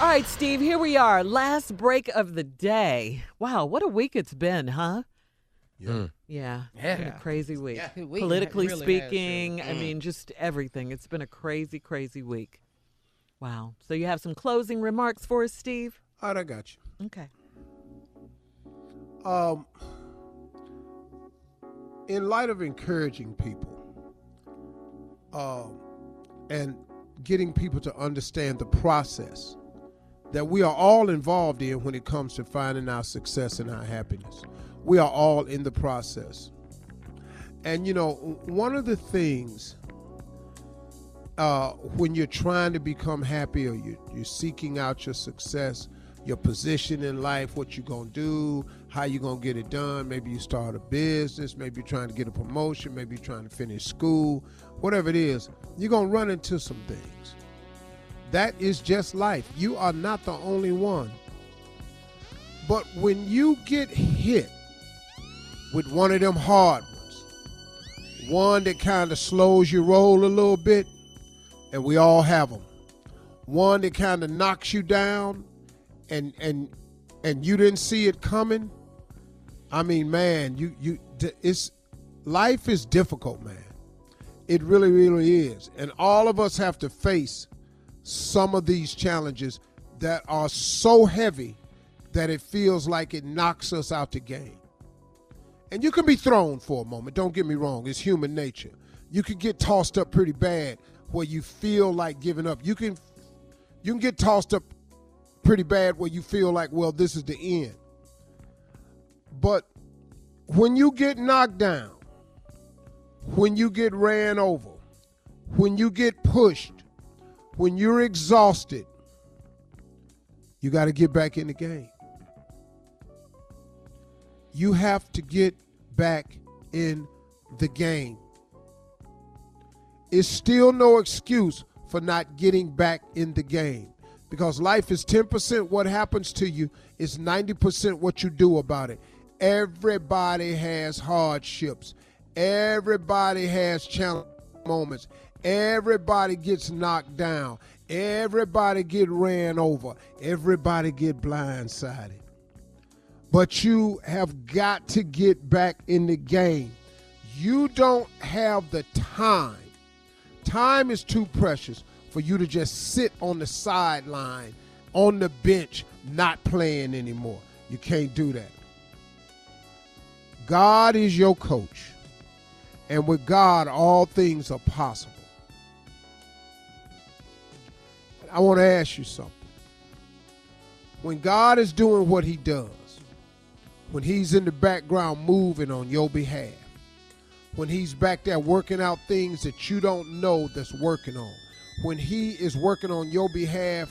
All right, Steve, here we are. Last break of the day. Wow, what a week it's been, huh? Yeah. Yeah. It's been a crazy week. Yeah, politically really speaking, I mean, just everything. It's been a crazy, crazy week. Wow. So you have some closing remarks for us, Steve? All right, I got you. Okay. In light of encouraging people and getting people to understand the process that we are all involved in when it comes to finding our success and our happiness. We are all in the process. And, you know, one of the things when you're trying to become happy or you're seeking out your success, your position in life, what you're going to do, how you're going to get it done. Maybe you start a business. Maybe you're trying to get a promotion. Maybe you're trying to finish school. Whatever it is, you're going to run into some things. That is just life. You are not the only one. But when you get hit with one of them hard ones, one that kind of slows your roll a little bit, and we all have them, one that kind of knocks you down, and you didn't see it coming. I mean, man, life is difficult, man. It really, really is. And all of us have to face some of these challenges that are so heavy that it feels like it knocks us out the game. And you can be thrown for a moment. Don't get me wrong. It's human nature. You can get tossed up pretty bad where you feel like giving up. You can get tossed up pretty bad where you feel like, well, this is the end. But when you get knocked down, when you get ran over, when you get pushed, when you're exhausted, you got to get back in the game. You have to get back in the game. It's still no excuse for not getting back in the game, because life is 10% what happens to you. It's 90% what you do about it. Everybody has hardships. Everybody has challenging moments. Everybody gets knocked down. Everybody get ran over. Everybody get blindsided. But you have got to get back in the game. You don't have the time. Time is too precious for you to just sit on the sideline, on the bench, not playing anymore. You can't do that. God is your coach. And with God, all things are possible. I want to ask you something. When God is doing what he does, when he's in the background moving on your behalf, when he's back there working out things that you don't know that's working on, when he is working on your behalf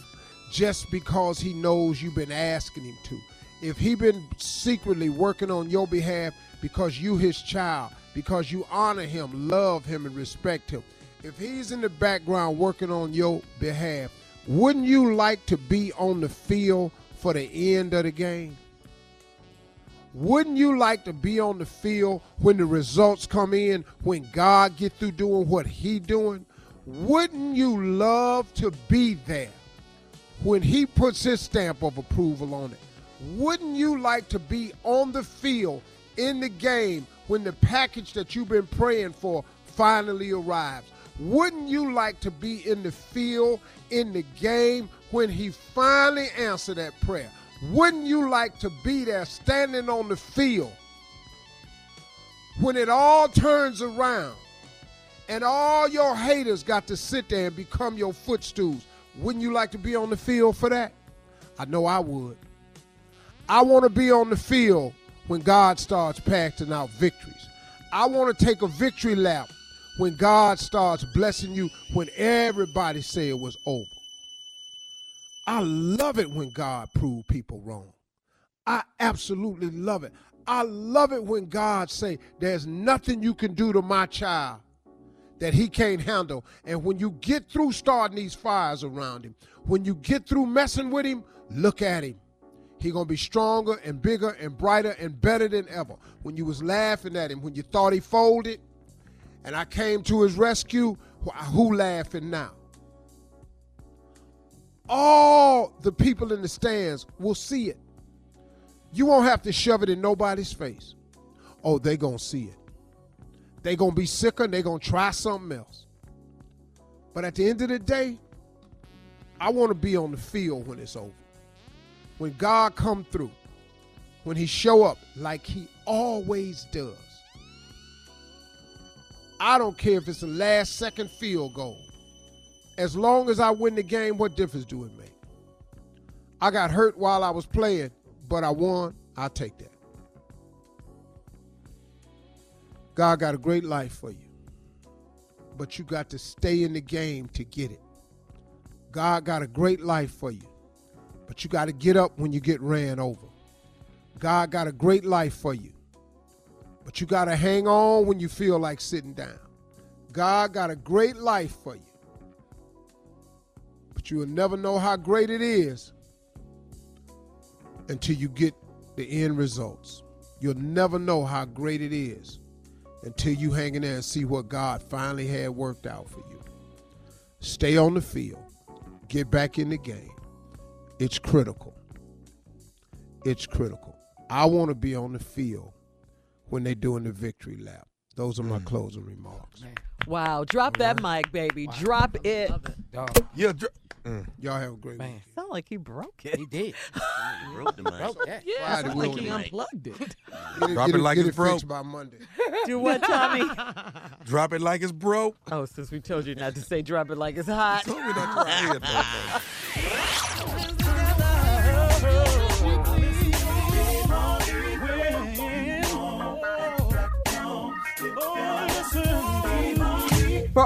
just because he knows you've been asking him to, if he been secretly working on your behalf because you his child, because you honor him, love him, and respect him, if he's in the background working on your behalf, wouldn't you like to be on the field for the end of the game? Wouldn't you like to be on the field when the results come in, when God get through doing what he doing? Wouldn't you love to be there when he puts his stamp of approval on it? Wouldn't you like to be on the field in the game when the package that you've been praying for finally arrives? Wouldn't you like to be in the field in the game when he finally answered that prayer? Wouldn't you like to be there standing on the field when it all turns around and all your haters got to sit there and become your footstools? Wouldn't you like to be on the field for that? I know I would. I want to be on the field when God starts passing out victories. I want to take a victory lap when God starts blessing you when everybody said it was over. I love it when God proved people wrong. I absolutely love it. I love it when God say, there's nothing you can do to my child that he can't handle. And when you get through starting these fires around him, when you get through messing with him, look at him. He's going to be stronger and bigger and brighter and better than ever. When you was laughing at him, when you thought he folded, and I came to his rescue, who laughing now? all the people in the stands will see it. You won't have to shove it in nobody's face. Oh, they gonna see it. They gonna be sicker and they gonna try something else. But at the end of the day, I want to be on the field when it's over. When God come through, when he show up like he always does. I don't care if it's the last second field goal. As long as I win the game, what difference do it make? I got hurt while I was playing, but I won. I'll take that. God got a great life for you, but you got to stay in the game to get it. God got a great life for you, but you got to get up when you get ran over. God got a great life for you, but you got to hang on when you feel like sitting down. God got a great life for you, but you will never know how great it is until you get the end results. You'll never know how great it is until you hang in there and see what God finally had worked out for you. Stay on the field. Get back in the game. It's critical. It's critical. I want to be on the field when they're doing the victory lap. Those are my closing remarks. Man. Wow. Drop that mic, baby. Wow. Drop it. Love it. Dog. Yeah, y'all have a great week. It sounded like he broke it. He did. He broke the mic. Yeah, it sounded like he unplugged it. Drop it like it's broke. Get it fixed by Monday. Do what, Tommy? Drop it like it's broke. Oh, since we told you not to say drop it like it's hot. You told me not to say it. For